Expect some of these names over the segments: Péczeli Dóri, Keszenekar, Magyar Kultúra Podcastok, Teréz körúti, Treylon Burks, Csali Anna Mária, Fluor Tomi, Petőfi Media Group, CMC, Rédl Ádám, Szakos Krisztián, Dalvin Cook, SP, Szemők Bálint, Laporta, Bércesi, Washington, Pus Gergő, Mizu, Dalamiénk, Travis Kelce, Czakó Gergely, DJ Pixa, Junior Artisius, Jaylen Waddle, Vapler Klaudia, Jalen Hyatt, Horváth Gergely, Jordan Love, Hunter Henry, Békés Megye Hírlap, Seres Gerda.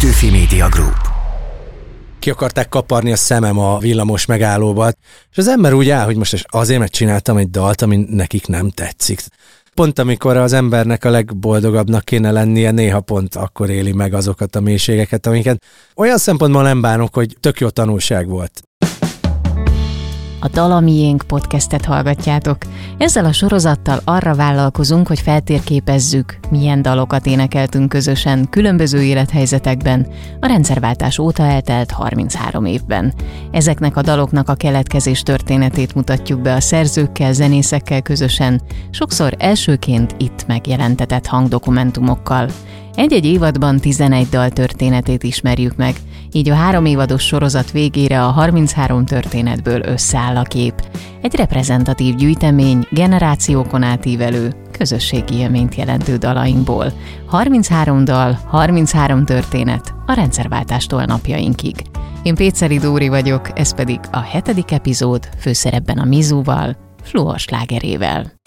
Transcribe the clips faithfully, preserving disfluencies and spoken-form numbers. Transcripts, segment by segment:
Petőfi Media Group. Ki akarták kaparni a szemem a villamos megállóba, és az ember úgy áll, hogy most azért, mert csináltam egy dalt, ami nekik nem tetszik. Pont amikor az embernek a legboldogabbnak kéne lennie, néha pont akkor éli meg azokat a mélységeket, amiket olyan szempontból nem bánok, hogy tök jó tanulság volt. A Dalamiénk podcastet hallgatjátok. Ezzel a sorozattal arra vállalkozunk, hogy feltérképezzük, milyen dalokat énekeltünk közösen különböző élethelyzetekben, a rendszerváltás óta eltelt harminchárom évben. Ezeknek a daloknak a keletkezés történetét mutatjuk be a szerzőkkel, zenészekkel közösen, sokszor elsőként itt megjelentetett hangdokumentumokkal. Egy-egy évadban tizenegy dal történetét ismerjük meg, így a három évados sorozat végére a harminchárom történetből összeáll a kép. Egy reprezentatív gyűjtemény, generációkon átívelő, közösségi élményt jelentő dalainkból. harminchárom dal, harminchárom történet a rendszerváltástól napjainkig. Én Péczeli Dóri vagyok, ez pedig a hetedik epizód, főszerepben a Mizúval, Fluor slágerével.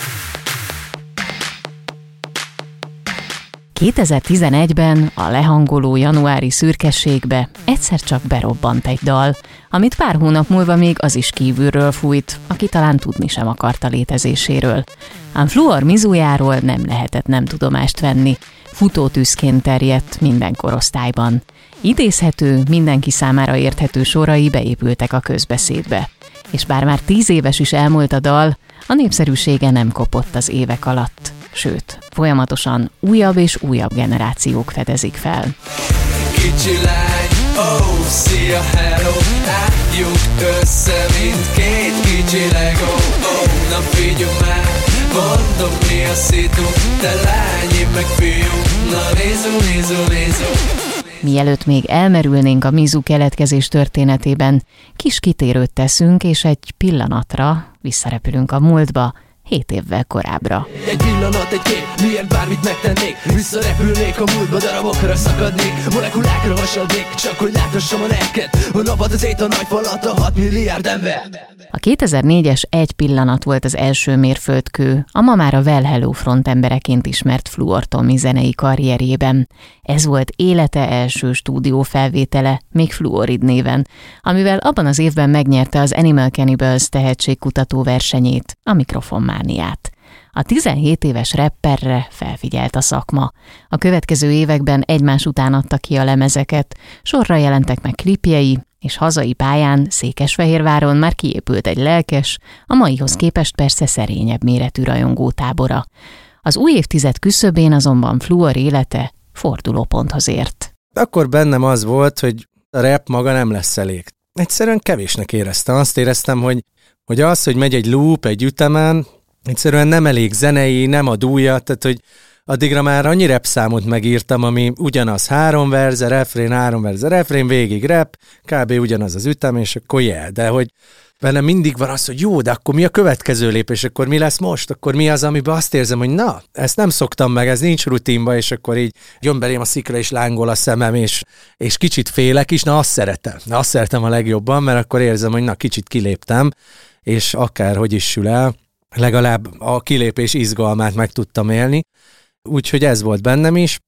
kétezer-tizenegyben a lehangoló januári szürkességbe egyszer csak berobbant egy dal, amit pár hónap múlva még az is kívülről fújt, aki talán tudni sem akarta létezéséről. Ám Fluor Mizújáról nem lehetett nem tudomást venni. Futótűzként terjedt minden korosztályban. Idézhető, mindenki számára érthető sorai beépültek a közbeszédbe. És bár már tíz éves is elmúlt a dal, a népszerűsége nem kopott az évek alatt. Sőt, folyamatosan újabb és újabb generációk fedezik fel. Kicsi lány, oh, szia, hello, látjuk össze, mint két kicsi legó. Oh, na figyelj már, mondom, mi a szitu, te lány, én meg fiú, na nézú, nézú, nézú. Mielőtt még elmerülnénk a Mizú keletkezés történetében, kis kitérőt teszünk, és egy pillanatra visszarepülünk a múltba, hét évvel korábbra. Egy pillanat, egy kép, milyen bármit megtennék, visszarepülnék a múltba, darabokra szakadnék, molekulákra hasadnék, csak hogy láthassam a neked, a napad az ét a nagy falat, a hat milliárd ember. A kétezer-négyes Egy pillanat volt az első mérföldkő, a ma már a Well Hello frontembereként ismert Fluor Tomi zenei karrierjében. Ez volt élete első stúdiófelvétele, még Fluorid néven, amivel abban az évben megnyerte az Animal Cannibals tehetségkutató versenyét, a mikrofon. A tizenhét éves rapperre felfigyelt a szakma. A következő években egymás után adta ki a lemezeket, sorra jelentek meg klipjei, és hazai pályán, Székesfehérváron már kiépült egy lelkes, a maihoz képest persze szerényebb méretű rajongótábora. Az új évtized küszöbén azonban Fluor élete fordulóponthoz ért. Akkor bennem az volt, hogy a rap maga nem lesz elég. Egyszerűen kevésnek éreztem. Azt éreztem, hogy Hogy az, hogy megy egy loop egy ütemen, egyszerűen nem elég zenei, nem ad újat, tehát hogy addigra már annyi rap számot megírtam, ami ugyanaz három verze, refrén, három verze, refrén, végig rap, kb. Ugyanaz az ütem, és akkor yeah, de hogy bennem mindig van az, hogy jó, de akkor mi a következő lépés, akkor mi lesz most, akkor mi az, amiben azt érzem, hogy na, ezt nem szoktam meg, ez nincs rutinba, és akkor így jön belém a szikra, és lángol a szemem, és, és kicsit félek is, na azt szeretem, na azt szeretem a legjobban, mert akkor érzem, hogy na, kicsit kiléptem, és akárhogy is sül el, legalább a kilépés izgalmát meg tudtam élni. Úgyhogy ez volt bennem is.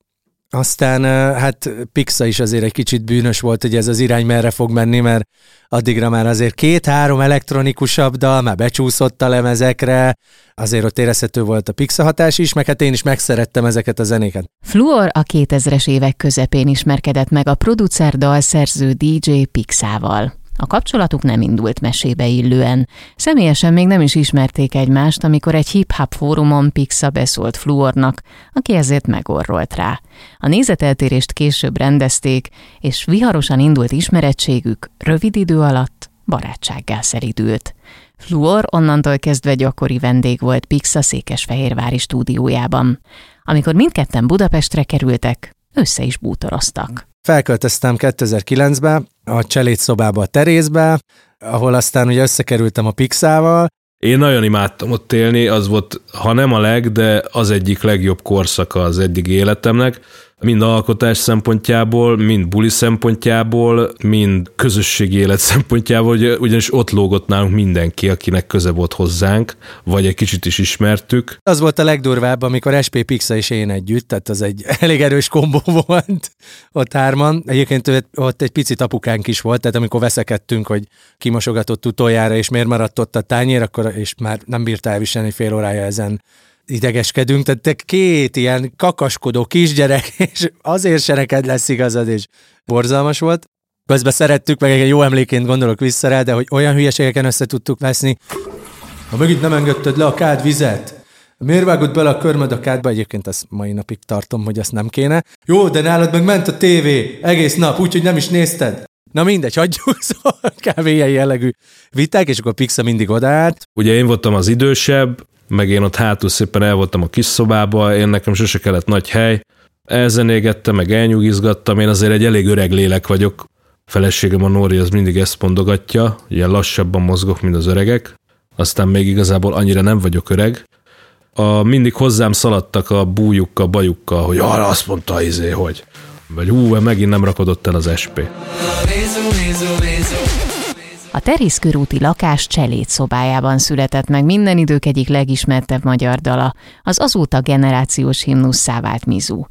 Aztán hát Pixa is azért egy kicsit bűnös volt, hogy ez az irány merre fog menni, mert addigra már azért két-három elektronikusabb dal, már becsúszott a lemezekre, azért ott érezhető volt a Pixa hatás is, meg hát én is megszerettem ezeket a zenéket. Fluor a kétezres évek közepén ismerkedett meg a producer dalszerző dé dzsé Pixával. A kapcsolatuk nem indult mesébe illően. Személyesen még nem is ismerték egymást, amikor egy hip-hop fórumon Pixa beszólt Fluornak, aki ezért megorrolt rá. A nézeteltérést később rendezték, és viharosan indult ismerettségük rövid idő alatt barátsággá szeridült. Fluor onnantól kezdve gyakori vendég volt Pixa székesfehérvári stúdiójában. Amikor mindketten Budapestre kerültek, össze is bútoroztak. Felköltöztem kétezer-kilencbe a cselédszobába, a Terézbe, ahol aztán ugye összekerültem a Pixával. Én nagyon imádtam ott élni, az volt, ha nem a leg, de az egyik legjobb korszaka az eddig életemnek. mind alkotás szempontjából, mind buli szempontjából, mind közösségi élet szempontjából, ugyanis ott lógott nálunk mindenki, akinek köze volt hozzánk, vagy egy kicsit is ismertük. Az volt a legdurvább, amikor es pé Pixa és én együtt, tehát az egy elég erős kombó volt ott hárman. Egyébként ott egy picit apukánk is volt, tehát amikor veszekedtünk, hogy kimosogatott utoljára, és miért maradt ott a tányér, akkor és már nem bírta elviselni fél órája ezen idegeskedünk, tehát két ilyen kakaskodó kisgyerek, és azért se neked lesz igazad, és borzalmas volt. Közben szerettük, meg egy jó emléként gondolok vissza rá, de hogy olyan hülyeségeken össze tudtuk veszni. Ha megint nem engedted le a kád vizet, miért vágod bele a körmöd a kádba? Egyébként azt mai napig tartom, hogy azt nem kéne. Jó, de nálad meg ment a tévé egész nap, úgyhogy nem is nézted. Na mindegy, hagyjuk, szóval kb. Ilyen jellegű viták, és akkor Pixa mindig odaállt. Ugye én voltam az idősebb, meg én ott hátul szépen el voltam a kis szobába, én nekem sose kellett nagy hely, elzenégettem, meg elnyugizgattam, én azért egy elég öreg lélek vagyok. A feleségem, a Nóri, az mindig ezt mondogatja, ilyen lassabban mozgok, mint az öregek, aztán még igazából annyira nem vagyok öreg. A, mindig hozzám szaladtak a bújukkal, bajukkal, hogy arra azt mondta izé, hogy... Vagy hú, megint nem rakodott el az es pé. A Teréz körúti lakás cseléd szobájában született meg minden idők egyik legismertebb magyar dala, az azóta generációs himnusszá vált Mizu.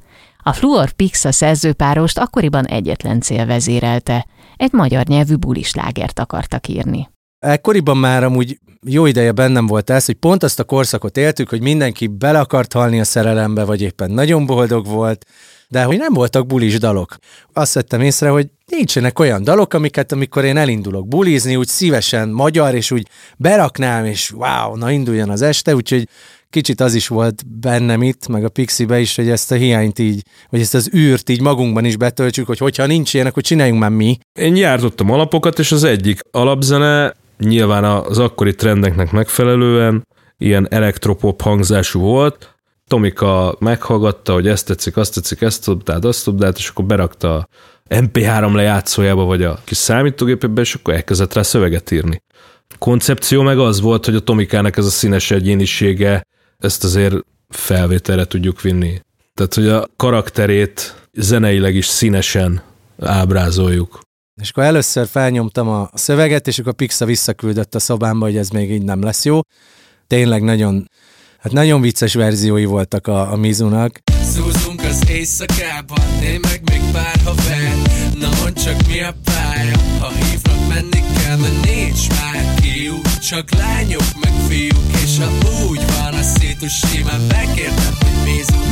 A Fluor Pixa szerzőpárost akkoriban egyetlen cél vezérelte. Egy magyar nyelvű bulislágert akartak írni. Ekkoriban már amúgy jó ideje bennem volt ez, hogy pont azt a korszakot éltük, hogy mindenki bele akart halni a szerelembe, vagy éppen nagyon boldog volt, de hogy nem voltak bulis dalok. Azt vettem észre, hogy nincsenek olyan dalok, amiket amikor én elindulok bulizni, úgy szívesen magyar, és úgy beraknám, és wow, na induljon az este, úgyhogy kicsit az is volt bennem itt, meg a Pixibe is, hogy ezt a hiányt így, vagy ezt az űrt így magunkban is betöltsük, hogy hogyha nincs ilyen, akkor csináljunk már mi. Én jártottam alapokat, és az egyik alapzene nyilván az akkori trendeknek megfelelően ilyen elektropop hangzású volt. Tomika meghallgatta, hogy ezt tetszik, azt tetszik, ezt dobdált, azt dobdált, és akkor berakta a em pé három lejátszójába, vagy a kis számítógépébe, és akkor elkezdett rá szöveget írni. A koncepció meg az volt, hogy a Tomikának ez a színes egyénisége, ezt azért felvételre tudjuk vinni. Tehát, hogy a karakterét zeneileg is színesen ábrázoljuk. És akkor először felnyomtam a szöveget, és akkor a Pixa visszaküldött a szobámba, hogy ez még így nem lesz jó. Tényleg nagyon... Hát nagyon vicces verziói voltak a, a Mizunak. Zúzunk az éjszakába, nél meg még pár haver. Na mondd csak mi a pálya, ha hívnak menni kell, mert nincs már kiút. Csak lányok meg fiúk, és ha úgy van a szétus, simán bekértem, hogy Mizu.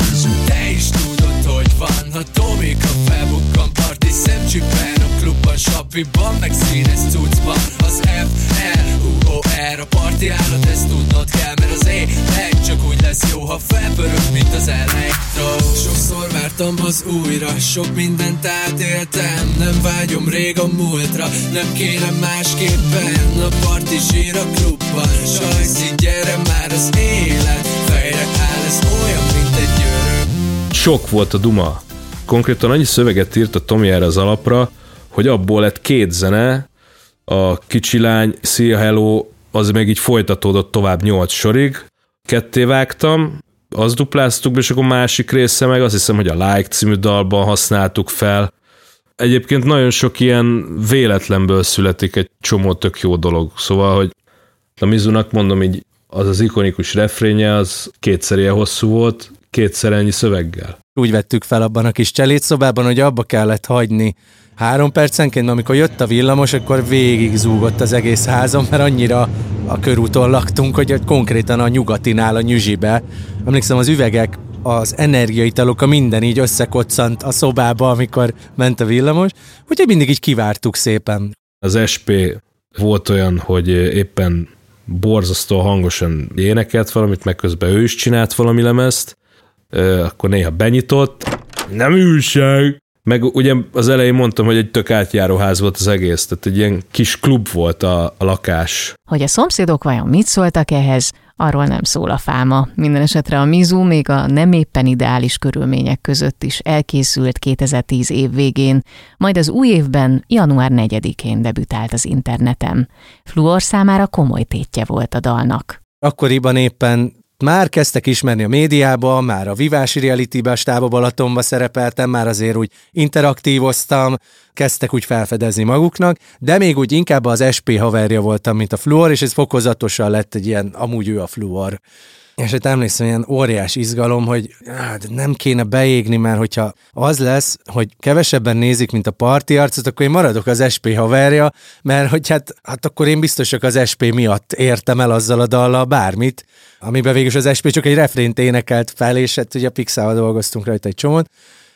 Te is tudod, hogy van, ha Tomika felbukkan parti szemcsipán a klubban, sapiban, meg színes cuccban. Az ef el u o er a parti állat, ezt tudnod kell, mert az én csak úgy lesz jó, ha felpörök, mint az elektro. Sokszor vártam az újra, sok mindent átéltem, nem vágyom rég a múltra, nem kéne másképpen. A parti zsír a klubban, sajszi, gyere már az élet, fejre áll, ez olyan, mint egy örök. Sok volt a duma. Konkrétan annyi szöveget írt a Tomi erre az alapra, hogy abból lett két zene, a Kicsi lány, Szia Hello, az még így folytatódott tovább nyolc sorig, ketté vágtam, azt dupláztuk, és akkor másik része meg azt hiszem, hogy a Like című dalban használtuk fel. Egyébként nagyon sok ilyen véletlenből születik egy csomó tök jó dolog. Szóval, hogy a Mizunak mondom így, az az ikonikus refrénje, az kétszer ilyen hosszú volt, kétszer ennyi szöveggel. Úgy vettük fel abban a kis cselédszobában, hogy abba kellett hagyni három percenként, amikor jött a villamos, akkor végig zúgott az egész házon, mert annyira a körúton laktunk, hogy konkrétan a Nyugatinál, a Nyüzsibe. Emlékszem, az üvegek, az energiaitalok, a minden így összekoccant a szobába, amikor ment a villamos, úgyhogy mindig így kivártuk szépen. Az es pé volt olyan, hogy éppen borzasztó hangosan énekelt valamit, meg közben ő is csinált valami lemezt, akkor néha benyitott, nem ülség! Meg ugye az elején mondtam, hogy egy tök átjáróház volt az egész, tehát egy ilyen kis klub volt a, a lakás. Hogy a szomszédok vajon mit szóltak ehhez, arról nem szól a fáma. Minden esetre a Mizu még a nem éppen ideális körülmények között is elkészült kétezer-tíz év végén, majd az új évben, január negyedikén debütált az interneten. Fluor számára komoly tétje volt a dalnak. Akkoriban éppen már kezdtek ismerni a médiába, már a Vivási Reality-be, Stába Balatonba szerepeltem, már azért úgy interaktívoztam, kezdtek úgy felfedezni maguknak, de még úgy inkább az es pé haverja voltam, mint a Fluor, és ez fokozatosan lett egy ilyen, amúgy ő a Fluor. És hát emlékszem, ilyen óriás izgalom, hogy hát nem kéne beégni, mert hogyha az lesz, hogy kevesebben nézik, mint a parti arcot, akkor én maradok az es pé haverja, mert hogy hát, hát akkor én biztosak az es pé miatt értem el azzal a dallal bármit, amiben végül az es pé csak egy refrént énekelt fel, és hát ugye a Pixával dolgoztunk rajta egy csomót.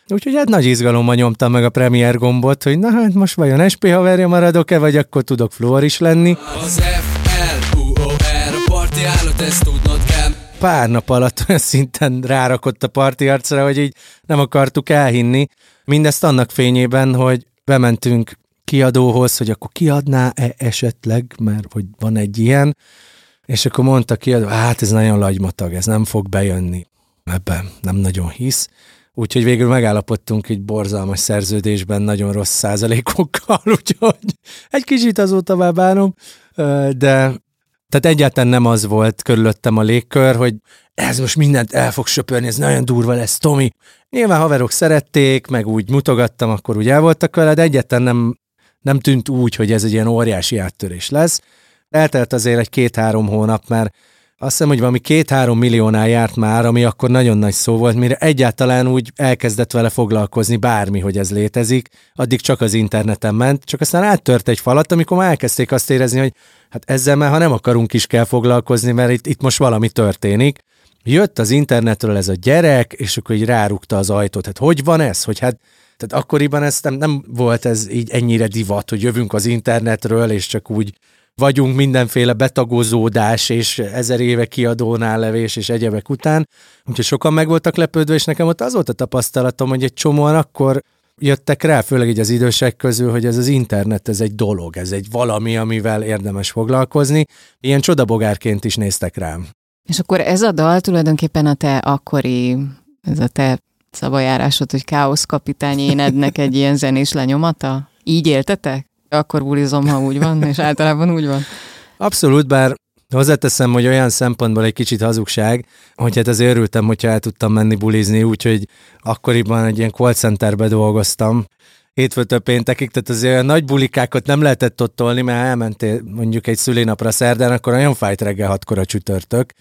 Úgyhogy hát nagy izgalommal nyomtam meg a premier gombot, hogy na hát most vajon es pé haverja maradok-e, vagy akkor tudok Fluor is lenni. Az F-L-U-O-R, a parti állat, ezt tudnod kell. Pár nap alatt olyan szinten rárakott a parti arcra, hogy így nem akartuk elhinni. Mindezt annak fényében, hogy bementünk kiadóhoz, hogy akkor kiadná-e esetleg, mert hogy van egy ilyen, és akkor mondta a kiadó, hát ez nagyon lagymatag, ez nem fog bejönni. Ebben nem nagyon hisz. Úgyhogy végül megállapodtunk egy borzalmas szerződésben nagyon rossz százalékokkal, úgyhogy egy kicsit azóta már bánom, de... Tehát egyáltalán nem az volt körülöttem a légkör, hogy ez most mindent el fog söpörni, ez nagyon durva lesz, Tomi. Nyilván haverok szerették, meg úgy mutogattam, akkor úgy el voltak vele, de egyáltalán nem, nem tűnt úgy, hogy ez egy ilyen óriási áttörés lesz. Eltelt azért egy két-három hónap, mert azt hiszem, hogy valami két-három milliónál járt már, ami akkor nagyon nagy szó volt, mire egyáltalán úgy elkezdett vele foglalkozni bármi, hogy ez létezik, addig csak az interneten ment, csak aztán áttört egy falat, amikor már elkezdték azt érezni, hogy hát ezzel már, ha nem akarunk is kell foglalkozni, mert itt, itt most valami történik. Jött az internetről ez a gyerek, és akkor így rárugta az ajtót. Hát hogy van ez? Hogy hát, tehát akkoriban ez nem, nem volt ez így ennyire divat, hogy jövünk az internetről, és csak úgy vagyunk mindenféle betagozódás és ezer éve kiadónál levés és egyebek után. Úgyhogy sokan meg voltak lepődve, és nekem ott az volt a tapasztalatom, hogy egy csomóan akkor jöttek rá, főleg így az idősek közül, hogy ez az internet, ez egy dolog, ez egy valami, amivel érdemes foglalkozni. Ilyen csodabogárként is néztek rám. És akkor ez a dal tulajdonképpen a te akkori, ez a te szabajárásod, hogy káoszkapitány énednek egy ilyen zenés lenyomata? Így éltetek? Akkor bulizom, ha úgy van, és általában úgy van. Abszolút, bár hozzáteszem, hogy olyan szempontból egy kicsit hazugság, hogy hát azért örültem, hogyha el tudtam menni bulizni, úgyhogy akkoriban egy ilyen call centerbe dolgoztam, hétfőtől péntekig, tehát azért olyan nagy bulikákat nem lehetett ott tolni, mert ha elmentél mondjuk egy szülinapra szerdán, akkor nagyon fájt reggel hatkor a csütörtök.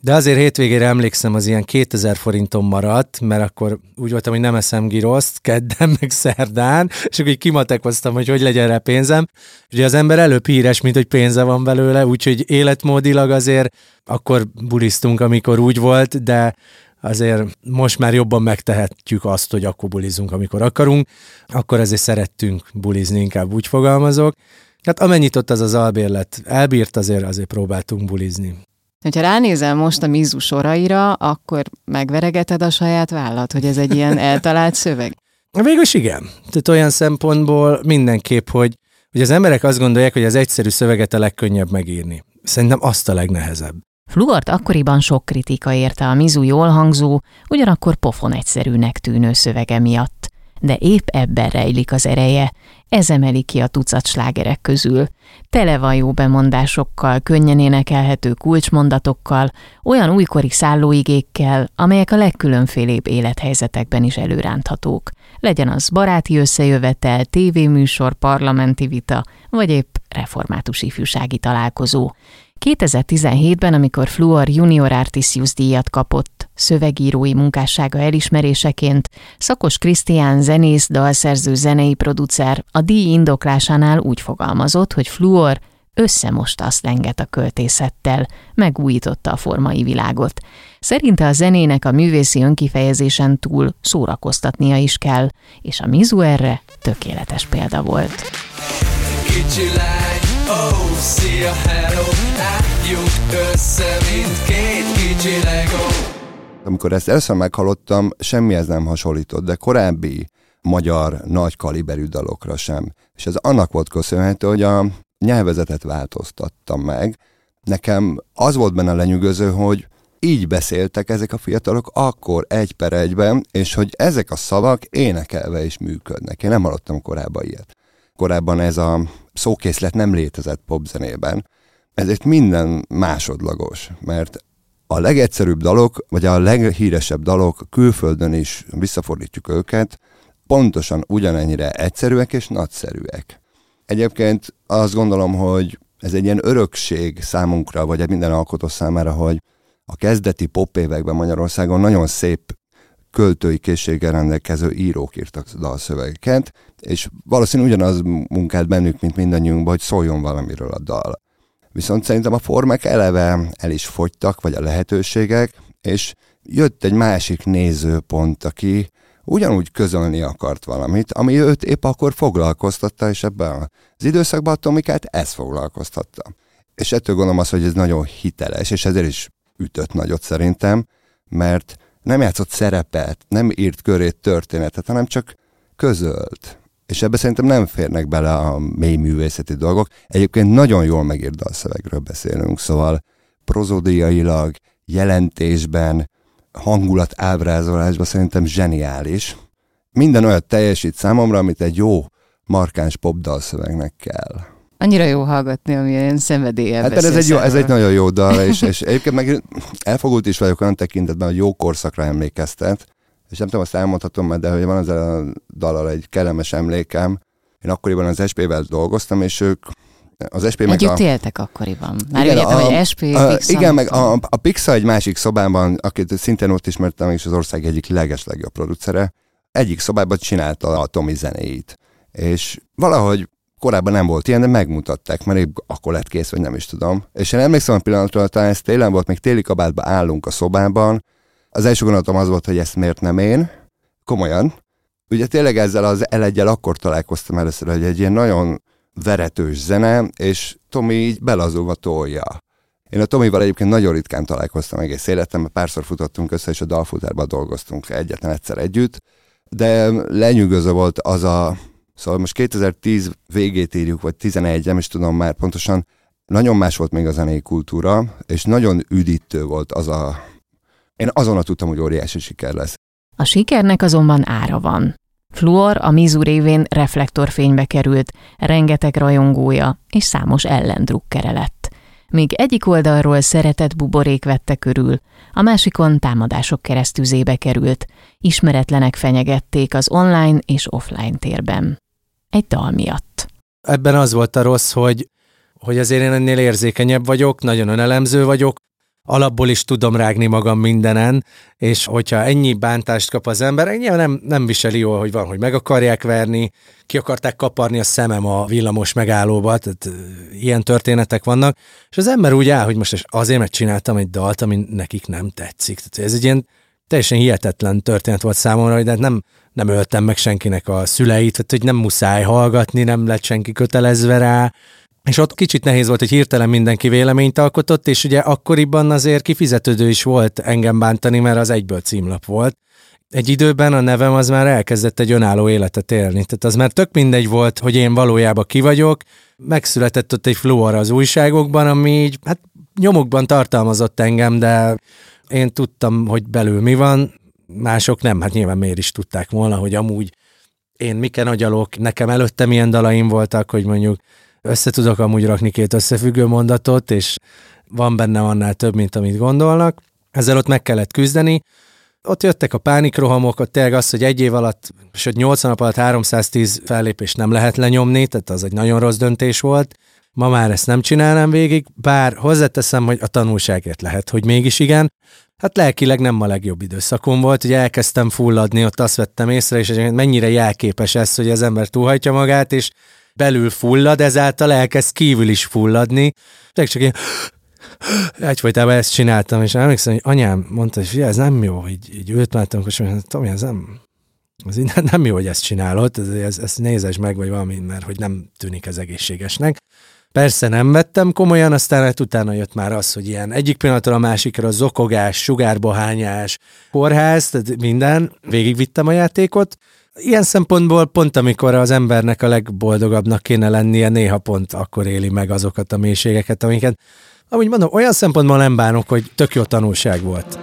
De azért hétvégére emlékszem, az ilyen kétezer forinton maradt, mert akkor úgy voltam, hogy nem eszem giroszt, kedden meg szerdán, és akkor így kimatekoztam, hogy hogy legyen rá pénzem. Ugye az ember előbb híres, mint hogy pénze van belőle, úgyhogy életmódilag azért akkor bulisztunk, amikor úgy volt, de azért most már jobban megtehetjük azt, hogy akkor bulizunk, amikor akarunk. Akkor azért szerettünk bulizni, inkább úgy fogalmazok. Hát amennyit ott az az albérlet elbírt, azért azért próbáltunk bulizni. Ha ránézel most a Mizu soraira, akkor megveregeted a saját vállat, hogy ez egy ilyen eltalált szöveg? Végülis igen. Tehát olyan szempontból mindenképp, hogy, hogy az emberek azt gondolják, hogy az egyszerű szöveget a legkönnyebb megírni. Szerintem azt a legnehezebb. Fluort akkoriban sok kritika érte a Mizu jól hangzó, ugyanakkor pofon egyszerűnek tűnő szövege miatt. De épp ebben rejlik az ereje, ez emeli ki a tucat slágerek közül. Tele van jó bemondásokkal, könnyen énekelhető kulcsmondatokkal, olyan újkori szállóigékkel, amelyek a legkülönfélébb élethelyzetekben is előránthatók. Legyen az baráti összejövetel, tévéműsor, parlamenti vita, vagy épp református ifjúsági találkozó. kétezer-tizenhétben, amikor Fluor Junior Artisius díjat kapott, szövegírói munkássága elismeréseként, Szakos Krisztián zenész, dalszerző, zenei producer a díj indoklásánál úgy fogalmazott, hogy Fluor összemosta a szlenget a költészettel, megújította a formai világot. Szerinte a zenének a művészi önkifejezésen túl szórakoztatnia is kell, és a Mizu erre tökéletes példa volt. Oh, szia, hello, látjuk össze, mint két kicsi legó. Amikor ezt először meghallottam, semmihez nem hasonlított, de korábbi magyar nagy kaliberű dalokra sem. És ez annak volt köszönhető, hogy a nyelvezetet változtattam meg. Nekem az volt benne lenyűgöző, hogy így beszéltek ezek a fiatalok akkor egy per egyben, és hogy ezek a szavak énekelve is működnek. Én nem hallottam korábban ilyet. Korábban ez a szókészlet nem létezett popzenében, ezért minden másodlagos, mert A legegyszerűbb dalok, vagy a leghíresebb dalok, külföldön is visszafordítjuk őket, pontosan ugyanennyire egyszerűek és nagyszerűek. Egyébként azt gondolom, hogy ez egy ilyen örökség számunkra, vagy minden alkotó számára, hogy a kezdeti pop években Magyarországon nagyon szép költői készséggel rendelkező írók írtak dalszövegeket, és valószínűleg ugyanaz munkált bennük, mint mindannyiunkban, hogy szóljon valamiről a dal. Viszont szerintem a formák eleve el is fogytak, vagy a lehetőségek, és jött egy másik nézőpont, aki ugyanúgy közölni akart valamit, ami őt épp akkor foglalkoztatta, és ebben az időszakban attól Mikát ezt foglalkoztatta. És ettől gondolom az, hogy ez nagyon hiteles, és ezért is ütött nagyot szerintem, mert nem játszott szerepet, nem írt köré történetet, hanem csak közölt. És ebbe szerintem nem férnek bele a mély művészeti dolgok. Egyébként nagyon jól megírt dalszövegről beszélünk, szóval prozódiailag, jelentésben, hangulatábrázolásban szerintem zseniális. Minden olyat teljesít számomra, amit egy jó, markáns popdalszövegnek kell. Annyira jó hallgatni, amilyen szenvedéllyel hát, beszél. Ez egy, jó, ez egy nagyon jó dal, és, és egyébként meg elfogult is vagyok olyan tekintetben, hogy jó korszakra emlékeztet, és nem tudom, azt elmondhatom, de hogy van ezzel a dallal egy kellemes emlékem. Én akkoriban az es pé-vel dolgoztam, és ők az es pé meg a... Együtt éltek akkoriban. Már igen, jöttem, a, hogy es pé, a, Pixa. Igen, meg a, a Pixa egy másik szobában, akit szintén ott ismertem, és az ország egyik legeslegjobb producere, egyik szobában csinálta a Tomi zenéit. És valahogy korábban nem volt ilyen, de megmutatták, mert épp akkor lett kész, vagy nem is tudom. És én emlékszem a pillanatra, talán ez télen volt, még téli kabátban állunk a szobában. Az első gondolatom az volt, hogy ezt miért nem én. Komolyan. Ugye tényleg ezzel az el egyel akkor találkoztam először, hogy egy ilyen nagyon veretős zene, és Tomi így belazulva tolja. Én a Tomival egyébként nagyon ritkán találkoztam egész életemben, párszor futottunk össze, és a dalfutárban dolgoztunk egyetlen egyszer együtt, de lenyűgöző volt az a... Szóval most kétezer-tíz végét írjuk, vagy tizenegy, nem is tudom már pontosan, nagyon más volt még a zenei kultúra, és nagyon üdítő volt az a... Én azonnal tudtam, hogy óriási siker lesz. A sikernek azonban ára van. Fluor a Mizu révén reflektorfénybe került, rengeteg rajongója és számos ellendrukkere lett. Míg egyik oldalról szeretett buborék vette körül, a másikon támadások keresztüzébe került, ismeretlenek fenyegették az online és offline térben. Egy dal miatt. Ebben az volt a rossz, hogy, hogy azért én ennél érzékenyebb vagyok, nagyon önelemző vagyok, alapból is tudom rágni magam mindenen, és hogyha ennyi bántást kap az ember, ennyi nem, nem viseli jól, hogy van, hogy meg akarják verni, ki akarták kaparni a szemem a villamos megállóba, tehát ilyen történetek vannak, és az ember úgy áll, hogy most azért, mert csináltam egy dalt, ami nekik nem tetszik. Tehát ez egy ilyen teljesen hihetetlen történet volt számomra, hogy nem, nem öltem meg senkinek a szüleit, tehát hogy nem muszáj hallgatni, nem lett senki kötelezve rá. És ott kicsit nehéz volt, hogy hirtelen mindenki véleményt alkotott, és ugye akkoriban azért kifizetődő is volt engem bántani, mert az egyből címlap volt. Egy időben a nevem az már elkezdett egy önálló életet élni. Tehát az már tök mindegy volt, hogy én valójában ki vagyok. Megszületett ott egy Fluor az újságokban, ami így, hát nyomokban tartalmazott engem, de én tudtam, hogy belül mi van, mások nem. Hát nyilván miért is tudták volna, hogy amúgy én miken agyalok, nekem előttem ilyen dalaim voltak, hogy mondjuk összetudok amúgy rakni két összefüggő mondatot, és van benne annál több, mint amit gondolnak. Ezzel ott meg kellett küzdeni. Ott jöttek a pánikrohamok, ott tényleg az, hogy egy év alatt, sőt nyolc nap alatt háromszáztíz fellépést nem lehet lenyomni, tehát az egy nagyon rossz döntés volt. Ma már ezt nem csinálnám végig, bár hozzáteszem, hogy a tanulságért lehet, hogy mégis igen. Hát lelkileg nem a legjobb időszakom volt, ugye elkezdtem fulladni, ott azt vettem észre, és mennyire jelképes ez, hogy az ember túlhajtja magát, és belül fullad, ezáltal elkezd kívül is fulladni. Csak csak én egyfolytában ezt csináltam, és emlékszem, hogy anyám mondta, hogy ez nem jó, így, így őt láttam, és mondtam, Tomi, ez nem, ez nem, nem jó, hogy ezt csinálod, ez, ez, ezt nézesd meg, vagy valami, mert hogy nem tűnik ez egészségesnek. Persze nem vettem komolyan, aztán hát utána jött már az, hogy ilyen egyik pillanatra a másikra zokogás, sugárbohányás, kórház, tehát minden, végigvittem a játékot. Ilyen szempontból pont amikor az embernek a legboldogabbnak kéne lennie, néha pont akkor éli meg azokat a mélységeket, amiket, amúgy mondom, olyan szempontból nem bánok, hogy tök jó tanulság volt.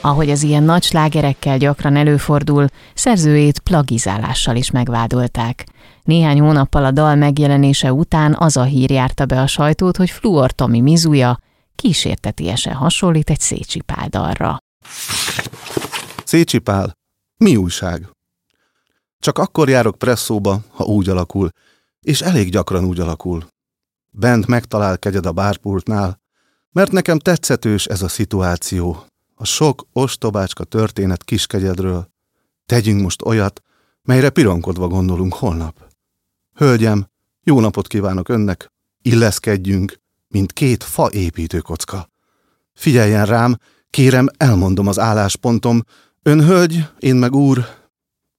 Ahogy az ilyen nagy slágerekkel gyakran előfordul, szerzőjét plagizálással is megvádolták. Néhány hónappal a dal megjelenése után az a hír járta be a sajtót, hogy Fluor Tomi Mizuja kísértetiesen hasonlít egy Szécsi Pál dalra. Szécsi Pál, mi újság? Csak akkor járok presszóba, ha úgy alakul, és elég gyakran úgy alakul. Bent megtalál kegyed a bárpultnál, mert nekem tetszetős ez a szituáció, a sok ostobácska történet kiskegyedről. Tegyünk most olyat, melyre pironkodva gondolunk holnap. Hölgyem, jó napot kívánok önnek, illeszkedjünk, mint két fa építőkocka. Figyeljen rám, kérem, elmondom az álláspontom. Ön hölgy, én meg úr.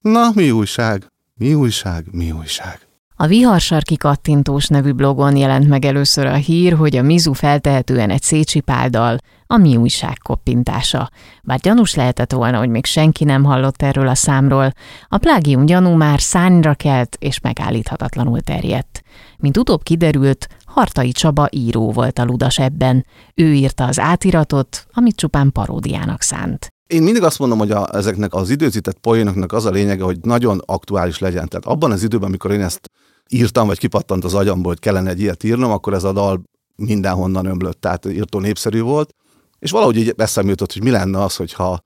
Na, mi újság, mi újság, mi újság. A Viharsarki kattintós nevű blogon jelent meg először a hír, hogy a mizu feltehetően egy Szécsi Pál dal, a mi újság koppintása. Bár gyanús lehetett volna, hogy még senki nem hallott erről a számról, a plágium gyanú már szányra kelt és megállíthatatlanul terjedt. Mint utóbb kiderült, Hartai Csaba író volt a ludas ebben. Ő írta az átiratot, amit csupán paródiának szánt. Én mindig azt mondom, hogy a, ezeknek az időzített poénoknak az a lényege, hogy nagyon aktuális legyen. Tehát abban az időben, amikor én ezt írtam, vagy kipattant az agyamból, hogy kellene egy ilyet írnom, akkor ez a dal mindenhonnan ömlött, tehát írtó népszerű volt. És valahogy így eszembe jutott, hogy mi lenne az, hogyha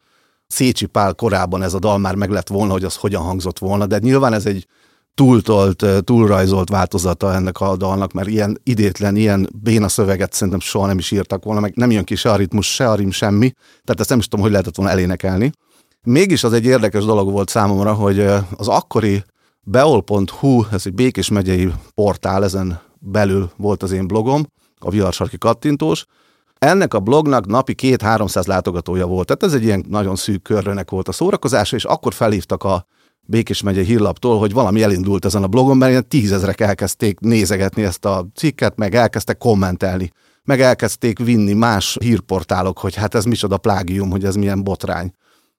Szécsi Pál korában ez a dal már meg lett volna, hogy az hogyan hangzott volna, de nyilván ez egy túltolt, túlrajzolt változata ennek a dalnak, mert ilyen idétlen, ilyen béna szöveget szerintem soha nem is írtak volna, meg nem jön ki se a ritmus, se a rim, semmi, tehát ezt nem is tudom, hogy lehetett volna elénekelni. Mégis az egy érdekes dolog volt számomra, hogy az akkori beol pont hu, ez egy Békés megyei portál, ezen belül volt az én blogom, a Viharsarki kattintós. Ennek a blognak napi kétszáz-háromszáz látogatója volt, tehát ez egy ilyen nagyon szűk körnek volt a szórakozása, és akkor felhívtak a Békés Megye Hírlaptól, hogy valami elindult ezen a blogon, mert ilyen tízezrek elkezdték nézegetni ezt a cikket, meg elkezdtek kommentelni, meg elkezdték vinni más hírportálok, hogy hát ez micsoda plágium, hogy ez milyen botrány.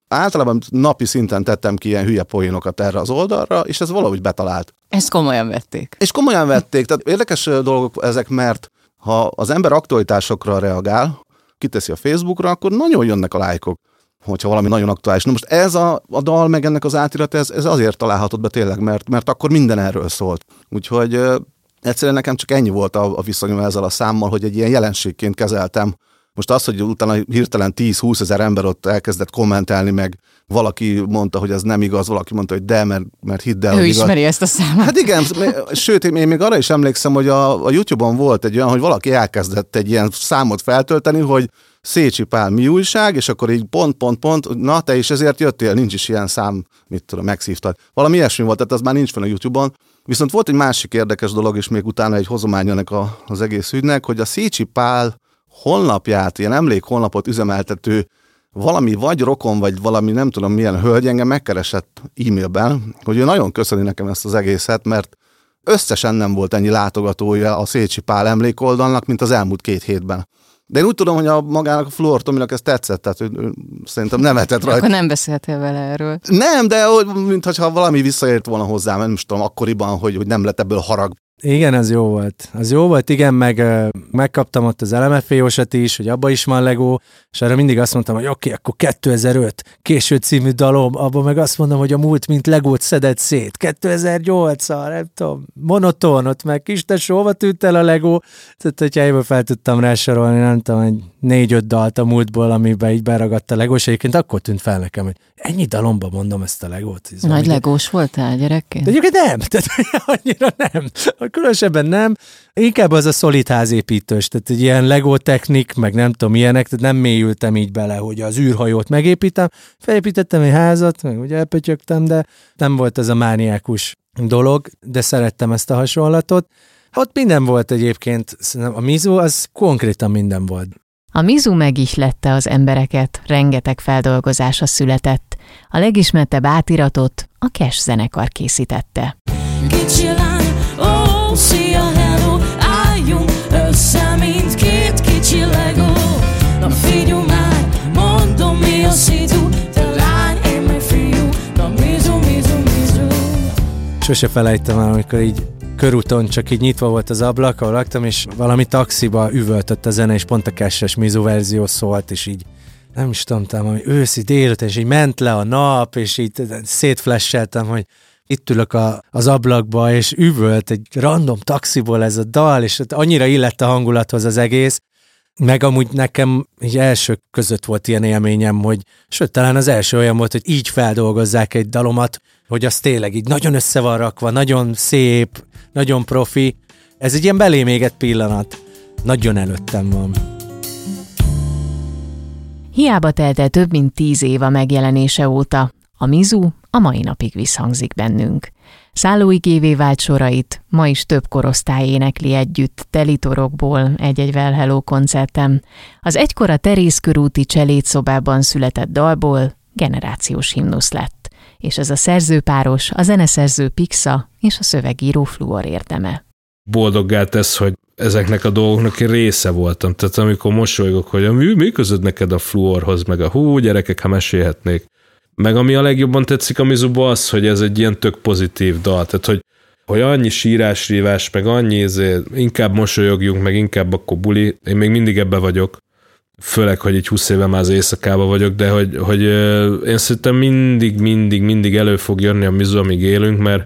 Általában napi szinten tettem ki ilyen hülye poénokat erre az oldalra, és ez valahogy betalált. Ezt komolyan vették. És komolyan vették, tehát érdekes dolgok ezek, mert ha az ember aktualitásokra reagál, kiteszi a Facebookra, akkor nagyon jönnek a lájkok, hogyha valami nagyon aktuális. Na most ez a, a dal, meg ennek az átirat, ez, ez azért találhatott be tényleg, mert, mert akkor minden erről szólt. Úgyhogy ö, egyszerűen nekem csak ennyi volt a, a viszonyom ezzel a számmal, hogy egy ilyen jelenségként kezeltem. Most az, hogy utána hirtelen tíz-húszezer ember ott elkezdett kommentelni, meg valaki mondta, hogy ez nem igaz, valaki mondta, hogy de, mert, mert hidd el, hogy ő ismeri igaz. Ezt a számot. Hát igen, sőt, én még arra is emlékszem, hogy a, a YouTube-on volt egy olyan, hogy valaki elkezdett egy ilyen számot feltölteni, hogy Szécsi Pál, mi újság, és akkor így pont, pont, pont, na te is ezért jöttél, nincs is ilyen szám, mit tudom, megszívtad. Valami ilyesmi volt, tehát az már nincs fenn a YouTube-on. Viszont volt egy másik érdekes dolog, és még utána egy hozomány ennek a, az egész ügynek, hogy a Szécsi Pál honlapját, ilyen emlék honlapot üzemeltető valami vagy rokon, vagy valami nem tudom milyen hölgy engem megkeresett e-mailben, hogy ő nagyon köszöni nekem ezt az egészet, mert összesen nem volt ennyi látogatója a Szécsi Pál emlékoldalnak, mint az elmúlt két hétben. De én úgy tudom, hogy a magának a Fluor Tominak ez tetszett, tehát ő, ő szerintem nevetett rajta. Akkor nem beszéltél vele erről. Nem, de mintha valami visszaért volna hozzám, nem tudom, akkoriban, hogy, hogy nem lett ebből harag. Igen, az jó volt. Az jó volt, igen, meg ö, megkaptam ott az el em ef-ósat is, hogy abba is van Lego, és arra mindig azt mondtam, hogy oké, okay, akkor kétezer-öt, késő című dalom, abban meg azt mondom, hogy a múlt mint Legót szedett szét. kétezer-nyolccal, nem tudom, monoton, ott meg kis tesóva tűnt el a Lego, tehát hogyha ebből fel tudtam rásorolni, nem tudom, egy négy-öt dalt a múltból, amiben így beragadt a Legós, egyébként akkor tűnt fel nekem, hogy ennyi dalomba mondom ezt a Legót. Ez nagy Legós voltál gyerekként? De egyébként nem, tehát annyira nem. Különösebben nem, inkább az a szolid házépítős, tehát egy ilyen Lego technik, meg nem tudom ilyenek, tehát nem mélyültem így bele, hogy az űrhajót megépítem, felépítettem egy házat, meg ugye elpötyögtem, de nem volt ez a mániákus dolog, de szerettem ezt a hasonlatot. Ott minden volt egyébként, a mizu az konkrétan minden volt. A mizu megihlette az embereket, rengeteg feldolgozása született. A legismertebb átiratot a Keszenekar készítette. Oh, szia, hello, álljunk össze, mint két kicsi Lego. Na figyú már, mondom mi a szitu, te lány, én meg fiú, na mizu, mizu, mizu. Sose felejtem el, amikor így körúton csak így nyitva volt az ablak, ahol laktam, és valami taxiba üvöltött a zene, és pont a Kesses mizu verzió szólt, és így nem is tudom, ami őszi délután, és így ment le a nap, és így szétflasheltem, hogy itt ülök a, az ablakba, és üvölt egy random taxiból ez a dal, és annyira illett a hangulathoz az egész, Meg amúgy nekem egy első között volt ilyen élményem, hogy sőt, talán az első olyan volt, hogy így feldolgozzák egy dalomat, hogy az tényleg így nagyon össze van rakva, nagyon szép, nagyon profi. Ez egy ilyen belém égett pillanat. Nagyon előttem van. Hiába telt el több mint tíz év a megjelenése óta, a Mizu a mai napig visszhangzik bennünk. Szállóigévé vált sorait ma is több korosztály énekli együtt, telitorokból egy-egy Well Hello koncerten. Az egykor a Teréz körúti cselédszobában született dalból generációs himnusz lett, és ez a szerzőpáros, a zeneszerző Pixa és a szövegíró Fluor érdeme. Boldoggá tesz, hogy ezeknek a dolgoknak én része voltam. Tehát amikor mosolygok, hogy mi, mi között neked a Fluorhoz, meg a hú, gyerekek, ha mesélhetnék. Meg ami a legjobban tetszik a Mizuba az, hogy ez egy ilyen tök pozitív dal. Tehát, hogy, hogy annyi sírásrívás, meg annyi izé, inkább mosolyogjunk, meg inkább akkor buli. Én még mindig ebbe vagyok. Főleg, hogy így húsz éve már az éjszakában vagyok, de hogy, hogy én szerintem mindig, mindig, mindig elő fog jönni a Mizu, amíg élünk, mert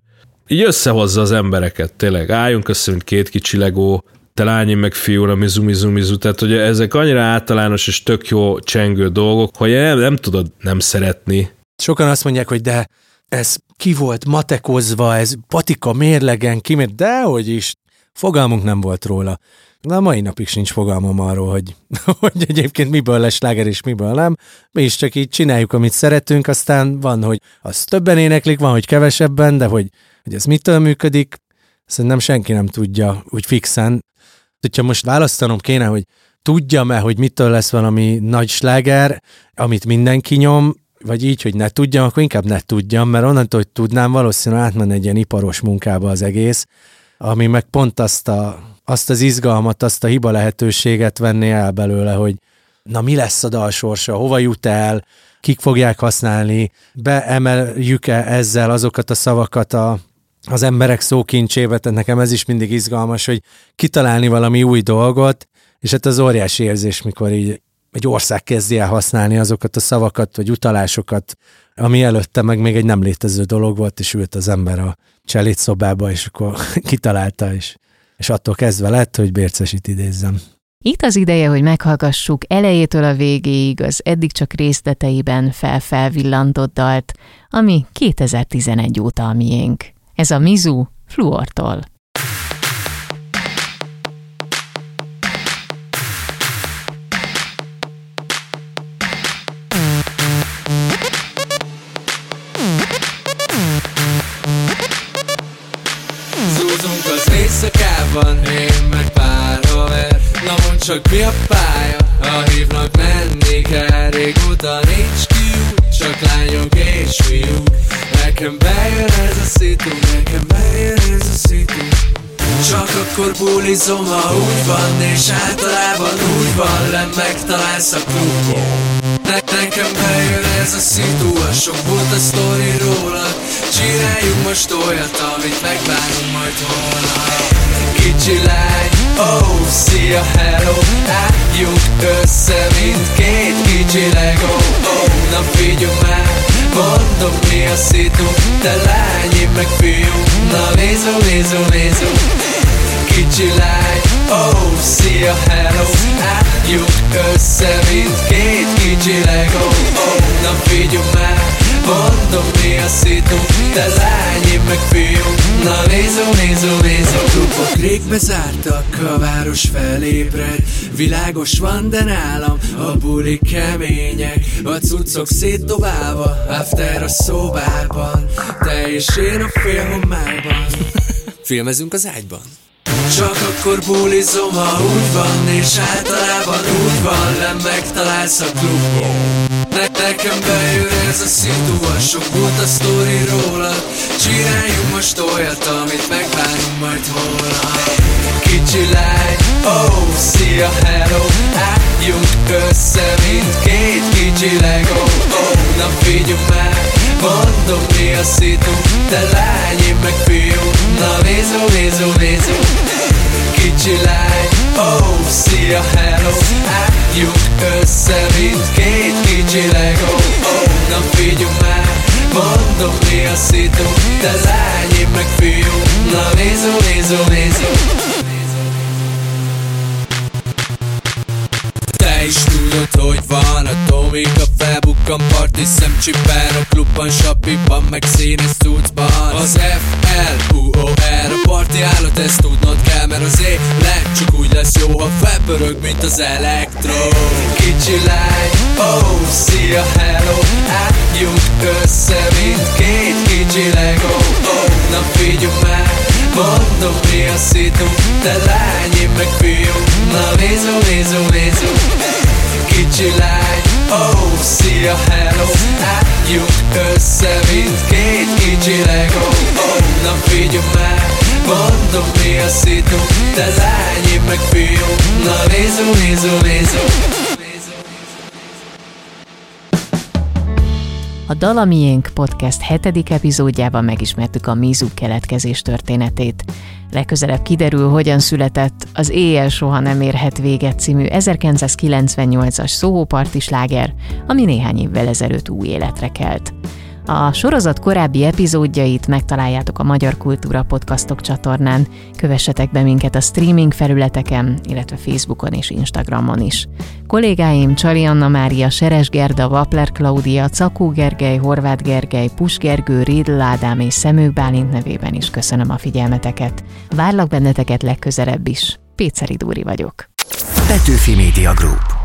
így összehozza az embereket, tényleg. Álljunk össze, mint két kicsi legó, te lányim meg fiúra, mizu, mizu, mizu. Tehát, hogy ezek annyira általános és tök jó csengő dolgok, hogy nem, nem tudod nem szeretni. Sokan azt mondják, hogy de ez ki volt matekozva, ez patika mérlegen kimért, de hogy is fogalmunk nem volt róla. De a mai napig sincs fogalmam arról, hogy, hogy egyébként miből lesz sláger és miből nem. Mi is csak így csináljuk, amit szeretünk, aztán van, hogy az többen éneklik, van, hogy kevesebben, de hogy, hogy ez mitől működik, szerintem senki nem tudja úgy fixen. Hogyha most választanom kéne, hogy tudjam-e, hogy mitől lesz valami nagy sláger, amit mindenki nyom, vagy így, hogy ne tudjam, akkor inkább ne tudjam, mert onnantól, hogy tudnám, valószínűleg átmenni egy ilyen iparos munkába az egész, ami meg pont azt a azt az izgalmat, azt a hiba lehetőséget venni el belőle, hogy na mi lesz a dal sorsa, hova jut el, kik fogják használni, beemeljük-e ezzel azokat a szavakat a, az emberek szókincsébe, tehát nekem ez is mindig izgalmas, hogy kitalálni valami új dolgot, és hát az óriási érzés, mikor így egy ország kezdi el használni azokat a szavakat, vagy utalásokat, ami előtte meg még egy nem létező dolog volt, és ült az ember a cselédszobába, és akkor kitalálta is. És attól kezdve lett, hogy Bércesit idézzem. Itt az ideje, hogy meghallgassuk elejétől a végéig az eddig csak részleteiben felfelvillantott dalt, ami kétezer-tizenegy óta a miénk. Ez a Mizu Fluortól. Éjszakában én meg pár haver, na mondd csak mi a pálya, ha hívnak menni kell, régóta nincs kiút, csak lányok és fiúk. Nekem bejön ez a szitu, nekem bejön ez a szitu. Csak akkor bulizom, ha úgy van, és általában úgy van, le megtalálsz a klubban. Nekem bejön ez a szitu, a sok volt a sztori rólad. Csináljuk most olyat, amit megvárunk majd holnap. Kicsi lány, oh, szia, hello. Álljunk össze, mint két kicsi legó. Oh, na figyelj már, mondom mi a szitu. Te lányim meg fiú, na nézó, nézó, nézó. Kicsi lány, oh, szia, hello. Álljunk össze, mint két kicsi legó. Oh, na figyelj már, mondom mi a szitu. Te lányim meg fiú, na nézó, nézó, nézó. Klubok rég bezártak, a város felébred. Világos van, de nálam a buli kemények. A cuccok szétdobálva, after a szobában. Te és én a félhomályban. Filmezünk az ágyban. Csak akkor bulizom, ha úgy van, és általában úgy van, le megtalálsz a klubban. Ne- nekem bejön ez a szitu, a sok volt a sztori rólad. Csináljuk most olyat, amit megvárunk majd holnap. Kicsi lány, oh, szia, hello. Álljunk össze, mint két kicsi legó. Oh, na figyelj már, mondom mi a szitu. Te lányim meg fiú, na nézó, nézó, nézó. Kicsi lány, oh, szia, hello. Álljunk össze, mint két kicsi legó. Oh, na figyelj már, mondom mi a szitu. Te lányim meg fiú, na nézó, nézó, nézó. tudod, hogy van a Tomika, felbukkan parti szemcsipán, a klubban, sapiban, meg színes cuccban. Az F-L-U-O-R, a parti állat, ezt tudnod kell, mert az élet csak úgy lesz jó, ha felpörög, mint az elektró. Kicsi lány, oh, szia, hello, álljunk össze, mint két kicsi Lego. Oh, na figyelj már, mondom mi a szitu, te lány, én meg fiú, na nézó, nézó, nézó. Kicsi lány, oh, szia, hello, álljunk össze, mint két kicsi Lego. Oh, na figyelj már, mondom mi a szitu, te lány, én meg fiú, na nézó, nézó, nézó. A Dalamiénk podcast hetedik epizódjában megismertük a mízú keletkezés történetét. Legközelebb kiderül, hogyan született az Éjjel soha nem érhet véget című ezerkilencszázkilencvennyolcas szóhóparti sláger, ami néhány évvel ezelőtt új életre kelt. A sorozat korábbi epizódjait megtaláljátok a Magyar Kultúra Podcastok csatornán, kövessetek be minket a streaming felületeken, illetve Facebookon és Instagramon is. Kollégáim Csali Anna Mária, Seres Gerda, Vapler Klaudia, Czakó Gergely, Horváth Gergely, Pus Gergő, Rédl Ádám és Szemők Bálint nevében is köszönöm a figyelmeteket. Várlak benneteket legközelebb is. Péczeli Dóri vagyok. Petőfi Media Group.